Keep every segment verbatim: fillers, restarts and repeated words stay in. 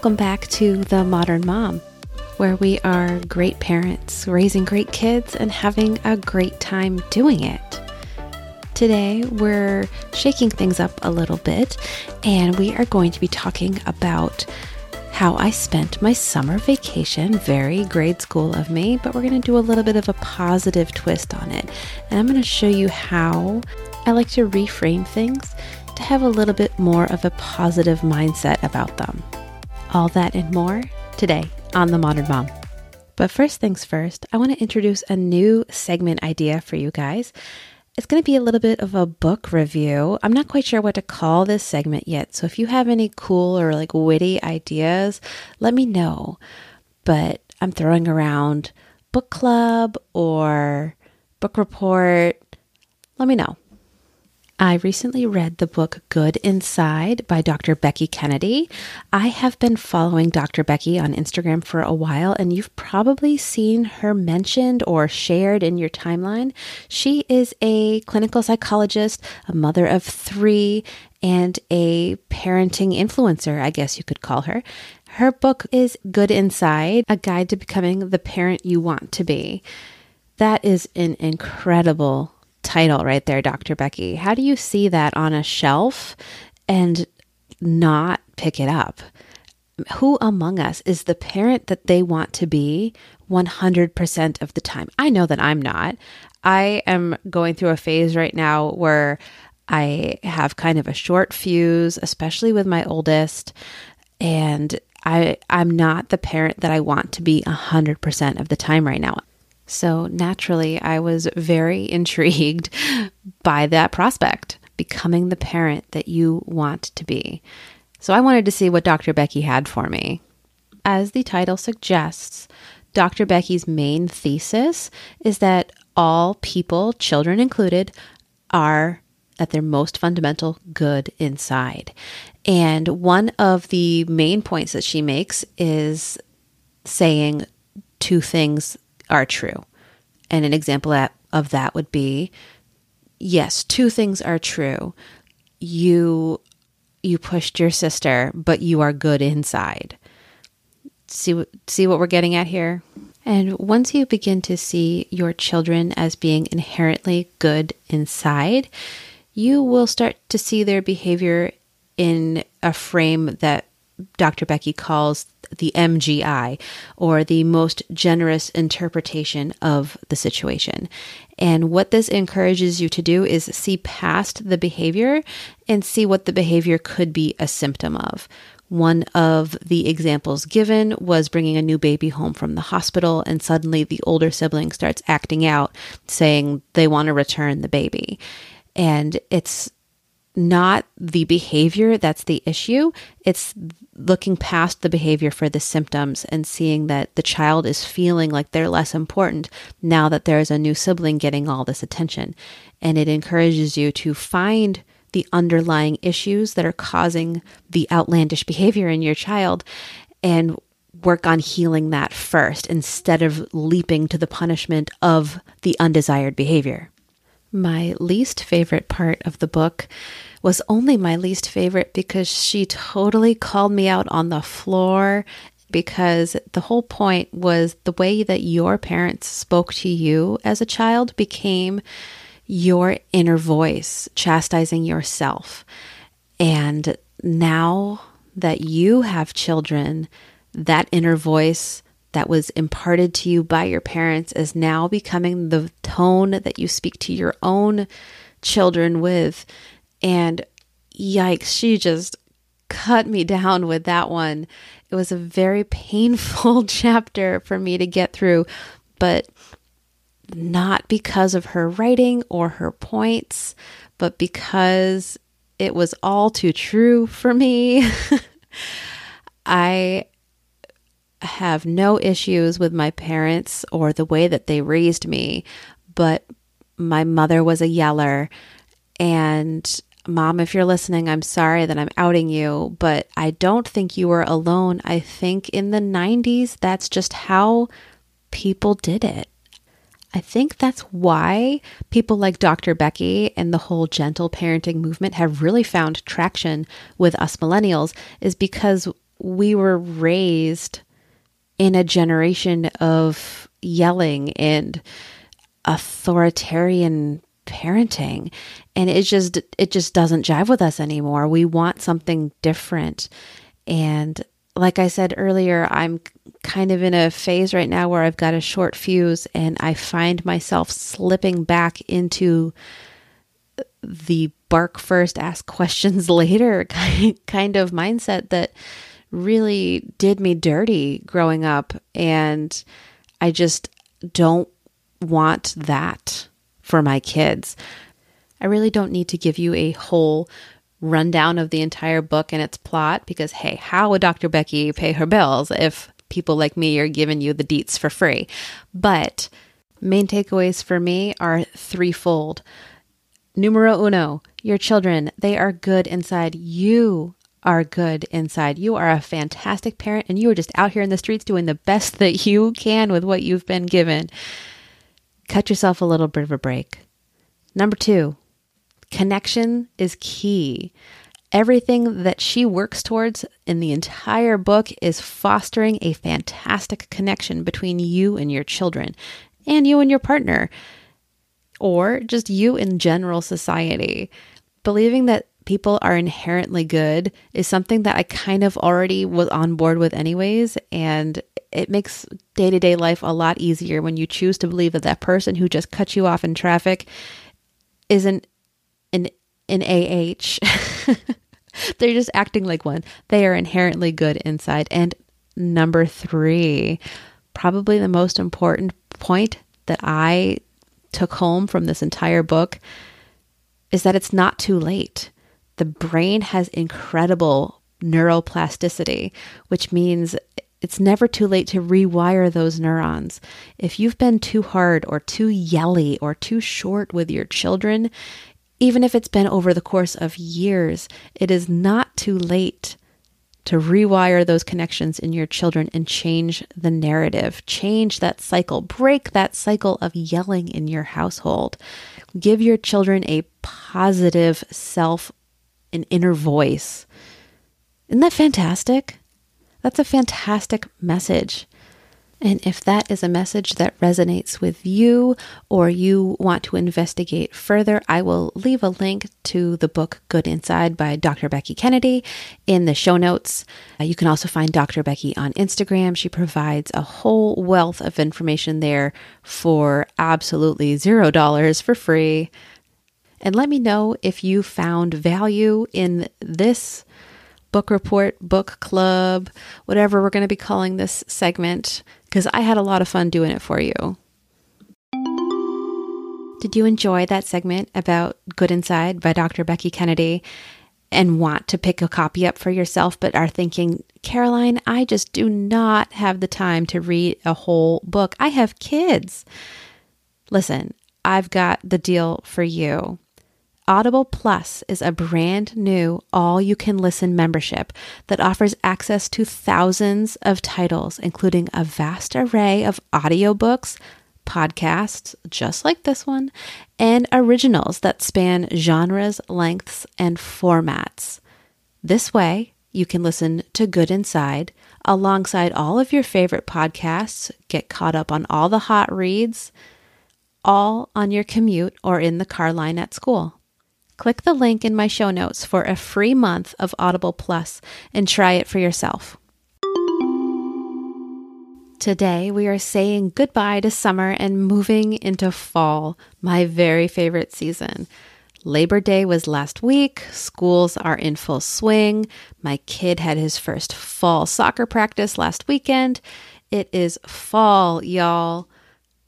Welcome back to The Modern Mom, where we are great parents, raising great kids, and having a great time doing it. Today, we're shaking things up a little bit, and we are going to be talking about how I spent my summer vacation. Very grade school of me, but we're going to do a little bit of a positive twist on it. And I'm going to show you how I like to reframe things to have a little bit more of a positive mindset about them. All that and more today on The Modern Mom. But first things first, I want to introduce a new segment idea for you guys. It's going to be a little bit of a book review. I'm not quite sure what to call this segment yet. So if you have any cool or like witty ideas, let me know. But I'm throwing around book club or book report. Let me know. I recently read the book Good Inside by Doctor Becky Kennedy. I have been following Doctor Becky on Instagram for a while, and you've probably seen her mentioned or shared in your timeline. She is a clinical psychologist, a mother of three, and a parenting influencer, I guess you could call her. Her book is Good Inside: A Guide to Becoming the Parent You Want to Be. That is an incredible book title right there, Doctor Becky. How do you see that on a shelf and not pick it up? Who among us is the parent that they want to be one hundred percent of the time? I know that I'm not. I am going through a phase right now where I have kind of a short fuse, especially with my oldest, and I, I'm not the parent that I want to be one hundred percent of the time right now. So naturally, I was very intrigued by that prospect, becoming the parent that you want to be. So I wanted to see what Doctor Becky had for me. As the title suggests, Doctor Becky's main thesis is that all people, children included, are at their most fundamental good inside. And one of the main points that she makes is saying two things are true. And an example of that would be, yes, two things are true. You you pushed your sister, but you are good inside. See, see what we're getting at here? And once you begin to see your children as being inherently good inside, you will start to see their behavior in a frame that Doctor Becky calls the M G I, or the most generous interpretation of the situation. And what this encourages you to do is see past the behavior and see what the behavior could be a symptom of. One of the examples given was bringing a new baby home from the hospital, and suddenly the older sibling starts acting out, saying they want to return the baby. And it's not the behavior that's the issue. It's looking past the behavior for the symptoms and seeing that the child is feeling like they're less important now that there is a new sibling getting all this attention. And it encourages you to find the underlying issues that are causing the outlandish behavior in your child and work on healing that first instead of leaping to the punishment of the undesired behavior. My least favorite part of the book was only my least favorite because she totally called me out on the floor, because the whole point was the way that your parents spoke to you as a child became your inner voice chastising yourself. And now that you have children, that inner voice that was imparted to you by your parents is now becoming the tone that you speak to your own children with. And yikes, she just cut me down with that one. It was a very painful chapter for me to get through, but not because of her writing or her points, but because it was all too true for me. I have no issues with my parents or the way that they raised me, but my mother was a yeller. And Mom, if you're listening, I'm sorry that I'm outing you, but I don't think you were alone. I think in the nineties, that's just how people did it. I think that's why people like Doctor Becky and the whole gentle parenting movement have really found traction with us millennials, is because we were raised in a generation of yelling and authoritarian parenting, and it just it just doesn't jive with us anymore. We want something different. And like I said earlier, I'm kind of in a phase right now where I've got a short fuse, and I find myself slipping back into the bark first, ask questions later kind of mindset that really did me dirty growing up. And I just don't want that for my kids. I really don't need to give you a whole rundown of the entire book and its plot, because hey, how would Doctor Becky pay her bills if people like me are giving you the deets for free? But main takeaways for me are threefold. Numero uno, your children, they are good inside. You are good inside. You are a fantastic parent, and you are just out here in the streets doing the best that you can with what you've been given. Cut yourself a little bit of a break. Number two, connection is key. Everything that she works towards in the entire book is fostering a fantastic connection between you and your children, and you and your partner, or just you in general society. Believing that people are inherently good is something that I kind of already was on board with anyways, and it makes day-to-day life a lot easier when you choose to believe that that person who just cut you off in traffic isn't an, an A H. They're just acting like one. They are inherently good inside. And number three, probably the most important point that I took home from this entire book is that it's not too late. The brain has incredible neuroplasticity, which means it's never too late to rewire those neurons. If you've been too hard or too yelly or too short with your children, even if it's been over the course of years, it is not too late to rewire those connections in your children and change the narrative, change that cycle, break that cycle of yelling in your household. Give your children a positive self, an inner voice. Isn't that fantastic? That's a fantastic message. And if that is a message that resonates with you, or you want to investigate further, I will leave a link to the book Good Inside by Doctor Becky Kennedy in the show notes. Uh, you can also find Doctor Becky on Instagram. She provides a whole wealth of information there for absolutely zero dollars for free. And let me know if you found value in this book report, book club, whatever we're going to be calling this segment, because I had a lot of fun doing it for you. Did you enjoy that segment about Good Inside by Doctor Becky Kennedy and want to pick a copy up for yourself, but are thinking, Caroline, I just do not have the time to read a whole book. I have kids. Listen, I've got the deal for you. Audible Plus is a brand new all-you-can-listen membership that offers access to thousands of titles, including a vast array of audiobooks, podcasts, just like this one, and originals that span genres, lengths, and formats. This way, you can listen to Good Inside alongside all of your favorite podcasts, get caught up on all the hot reads, all on your commute or in the car line at school. Click the link in my show notes for a free month of Audible Plus and try it for yourself. Today, we are saying goodbye to summer and moving into fall, my very favorite season. Labor Day was last week. Schools are in full swing. My kid had his first fall soccer practice last weekend. It is fall, y'all.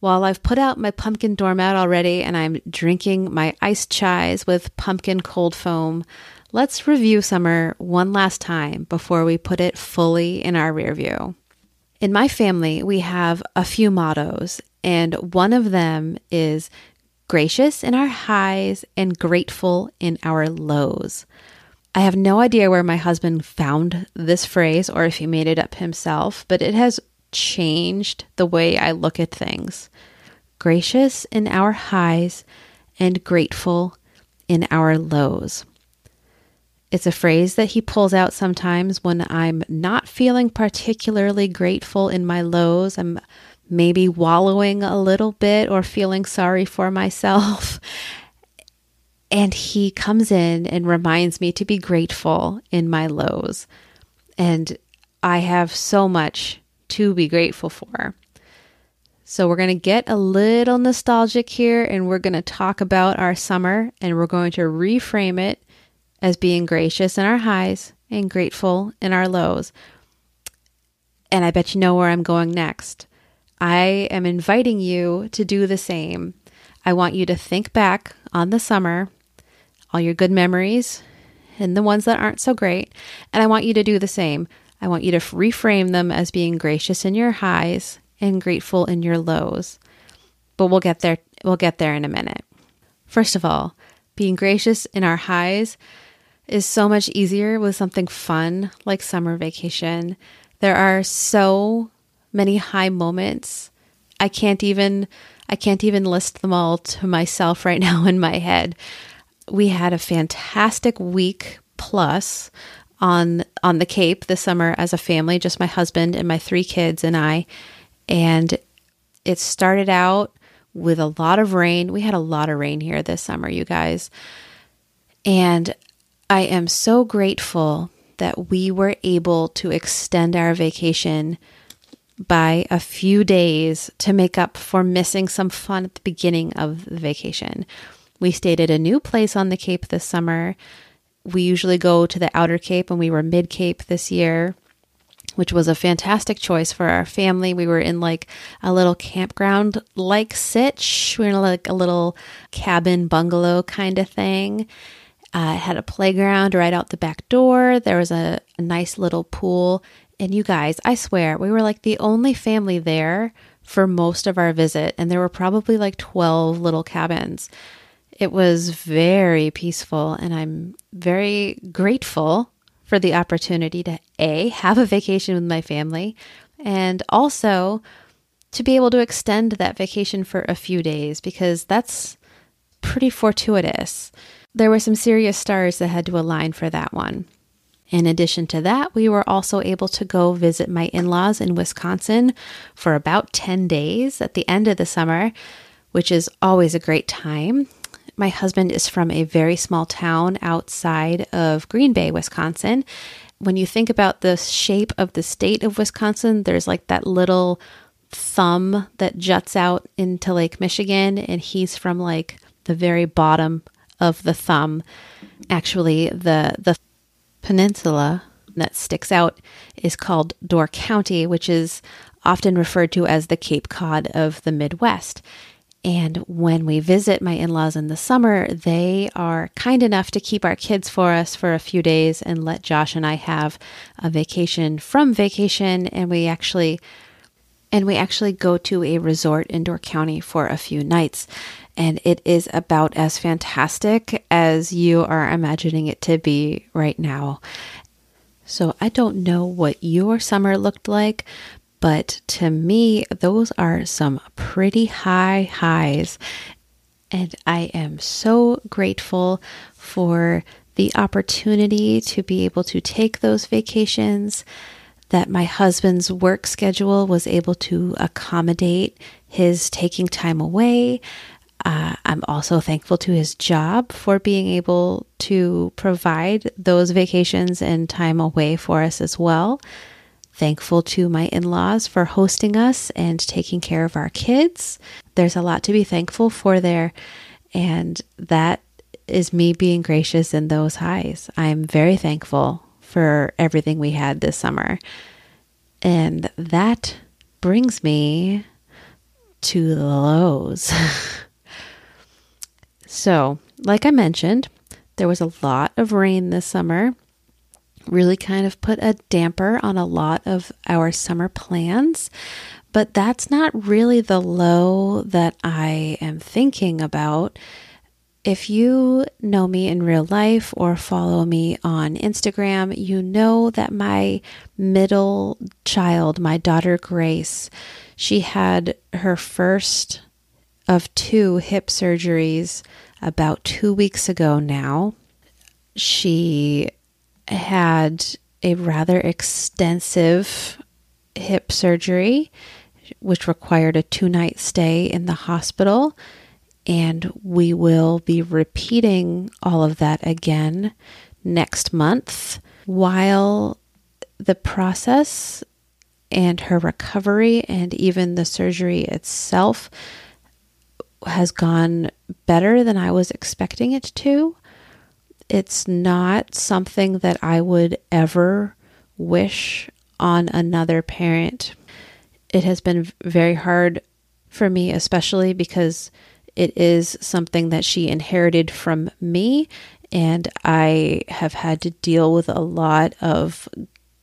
While I've put out my pumpkin doormat already and I'm drinking my iced chais with pumpkin cold foam, let's review summer one last time before we put it fully in our rear view. In my family, we have a few mottos, and one of them is gracious in our highs and grateful in our lows. I have no idea where my husband found this phrase or if he made it up himself, but it has changed the way I look at things. Gracious in our highs and grateful in our lows. It's a phrase that he pulls out sometimes when I'm not feeling particularly grateful in my lows. I'm maybe wallowing a little bit or feeling sorry for myself. And he comes in and reminds me to be grateful in my lows. And I have so much to be grateful for. So we're going to get a little nostalgic here, and we're going to talk about our summer, and we're going to reframe it as being gracious in our highs and grateful in our lows. And I bet you know where I'm going next. I am inviting you to do the same. I want you to think back on the summer, all your good memories and the ones that aren't so great. And I want you to do the same. I want you to reframe them as being gracious in your highs and grateful in your lows. But we'll get there. We'll get there in a minute. First of all, being gracious in our highs is so much easier with something fun like summer vacation. There are so many high moments. I can't even I can't even list them all to myself right now in my head. We had a fantastic week plus on on the Cape this summer as a family, just my husband and my three kids and I. And it started out with a lot of rain. We had a lot of rain here this summer, you guys. And I am so grateful that we were able to extend our vacation by a few days to make up for missing some fun at the beginning of the vacation. We stayed at a new place on the Cape this summer. We usually go to the Outer Cape, and we were mid-Cape this year, which was a fantastic choice for our family. We were in like a little campground-like sitch. We were in like a little cabin bungalow kind of thing. Uh, it had a playground right out the back door. There was a, a nice little pool. And you guys, I swear, we were like the only family there for most of our visit. And there were probably like twelve little cabins. It was very peaceful. And I'm very grateful for the opportunity to A, have a vacation with my family, and also to be able to extend that vacation for a few days, because that's pretty fortuitous. There were some serious stars that had to align for that one. In addition to that, we were also able to go visit my in-laws in Wisconsin for about ten days at the end of the summer, which is always a great time. My husband is from a very small town outside of Green Bay, Wisconsin. When you think about the shape of the state of Wisconsin, there's like that little thumb that juts out into Lake Michigan, and he's from like the very bottom of the thumb. Actually, the, the peninsula that sticks out is called Door County, which is often referred to as the Cape Cod of the Midwest. And when we visit my in-laws in the summer, they are kind enough to keep our kids for us for a few days and let Josh and I have a vacation from vacation. And we actually, and we actually go to a resort in Door County for a few nights. And it is about as fantastic as you are imagining it to be right now. So I don't know what your summer looked like, but to me, those are some pretty high highs. And I am so grateful for the opportunity to be able to take those vacations, that my husband's work schedule was able to accommodate his taking time away. Uh, I'm also thankful to his job for being able to provide those vacations and time away for us as well. Thankful to my in-laws for hosting us and taking care of our kids. There's a lot to be thankful for there. And that is me being gracious in those highs. I'm very thankful for everything we had this summer. And that brings me to the lows. So, like I mentioned, there was a lot of rain this summer. Really kind of put a damper on a lot of our summer plans, but that's not really the low that I am thinking about. If you know me in real life or follow me on Instagram, you know that my middle child, my daughter Grace, she had her first of two hip surgeries about two weeks ago now. She had a rather extensive hip surgery, which required a two-night stay in the hospital. And we will be repeating all of that again next month. While the process and her recovery and even the surgery itself has gone better than I was expecting it to, it's not something that I would ever wish on another parent. It has been very hard for me, especially because it is something that she inherited from me, and I have had to deal with a lot of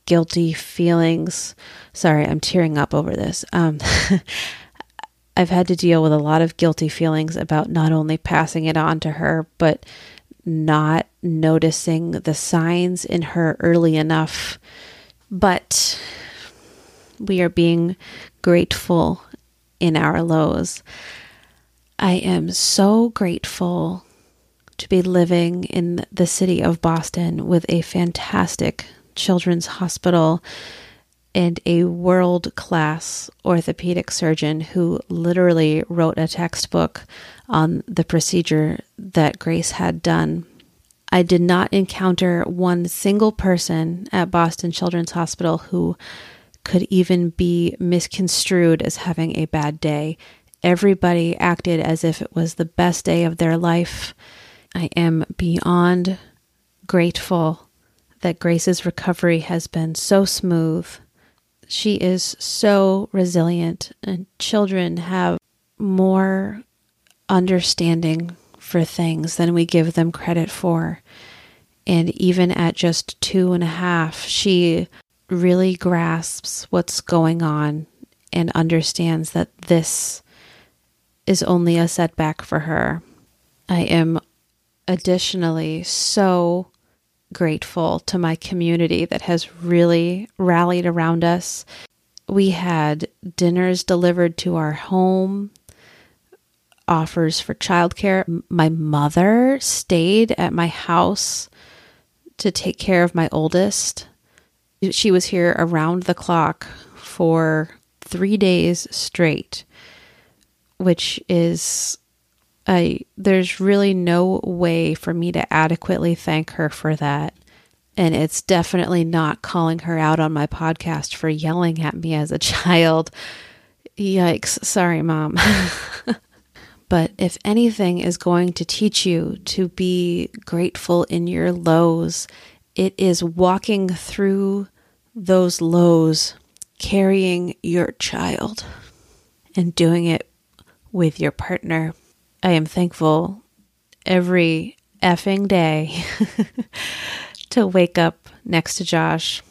guilty feelings. Sorry, I'm tearing up over this. Um, I've had to deal with a lot of guilty feelings about not only passing it on to her, but not noticing the signs in her early enough. But we are being grateful in our lows. I am so grateful to be living in the city of Boston with a fantastic children's hospital and a world-class orthopedic surgeon who literally wrote a textbook on the procedure that Grace had done. I did not encounter one single person at Boston Children's Hospital who could even be misconstrued as having a bad day. Everybody acted as if it was the best day of their life. I am beyond grateful that Grace's recovery has been so smooth. She is so resilient, and children have more understanding for things than we give them credit for. And even at just two and a half, she really grasps what's going on and understands that this is only a setback for her. I am additionally so grateful to my community that has really rallied around us. We had dinners delivered to our home, offers for childcare. My mother stayed at my house to take care of my oldest. She was here around the clock for three days straight, which is, I, there's really no way for me to adequately thank her for that. And it's definitely not calling her out on my podcast for yelling at me as a child. Yikes. Sorry, Mom. But if anything is going to teach you to be grateful in your lows, it is walking through those lows, carrying your child, and doing it with your partner. I am thankful every effing day to wake up next to Josh,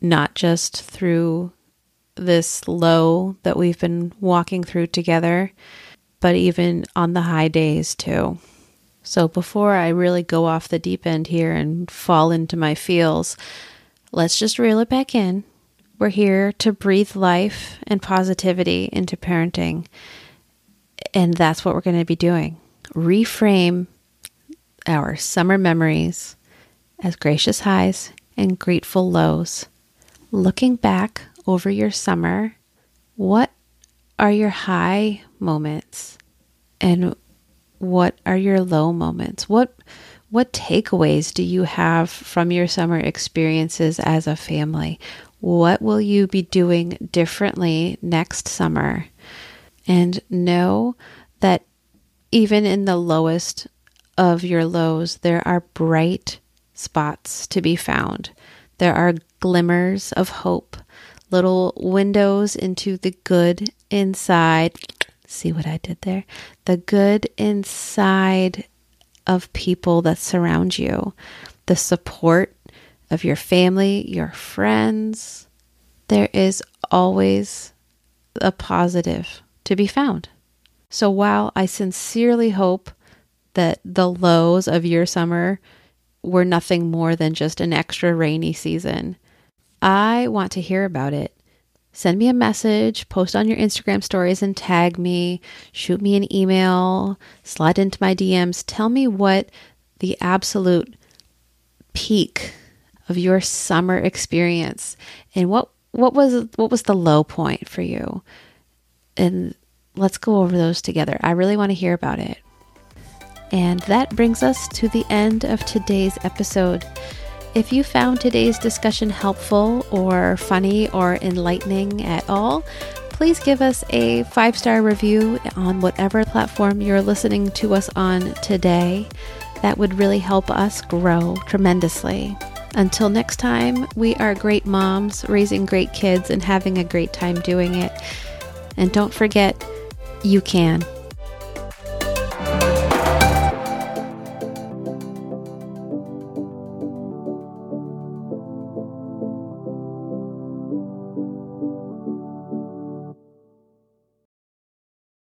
not just through this low that we've been walking through together, but even on the high days too. So before I really go off the deep end here and fall into my feels, let's just reel it back in. We're here to breathe life and positivity into parenting. And that's what we're going to be doing. Reframe our summer memories as gracious highs and grateful lows. Looking back over your summer, what are your high moments? And what are your low moments? What what takeaways do you have from your summer experiences as a family? What will you be doing differently next summer? And know that even in the lowest of your lows, there are bright spots to be found. There are glimmers of hope, little windows into the good inside. See what I did there? The good inside of people that surround you, the support of your family, your friends. There is always a positive to be found. So while I sincerely hope that the lows of your summer were nothing more than just an extra rainy season, I want to hear about it. Send me a message, post on your Instagram stories and tag me, shoot me an email, slide into my D Ms. Tell me what the absolute peak of your summer experience, and what what was what was the low point for you? And let's go over those together. I really want to hear about it. And that brings us to the end of today's episode. If you found today's discussion helpful or funny or enlightening at all, please give us a five-star review on whatever platform you're listening to us on today. That would really help us grow tremendously. Until next time, we are great moms, raising great kids, and having a great time doing it. And don't forget, you can.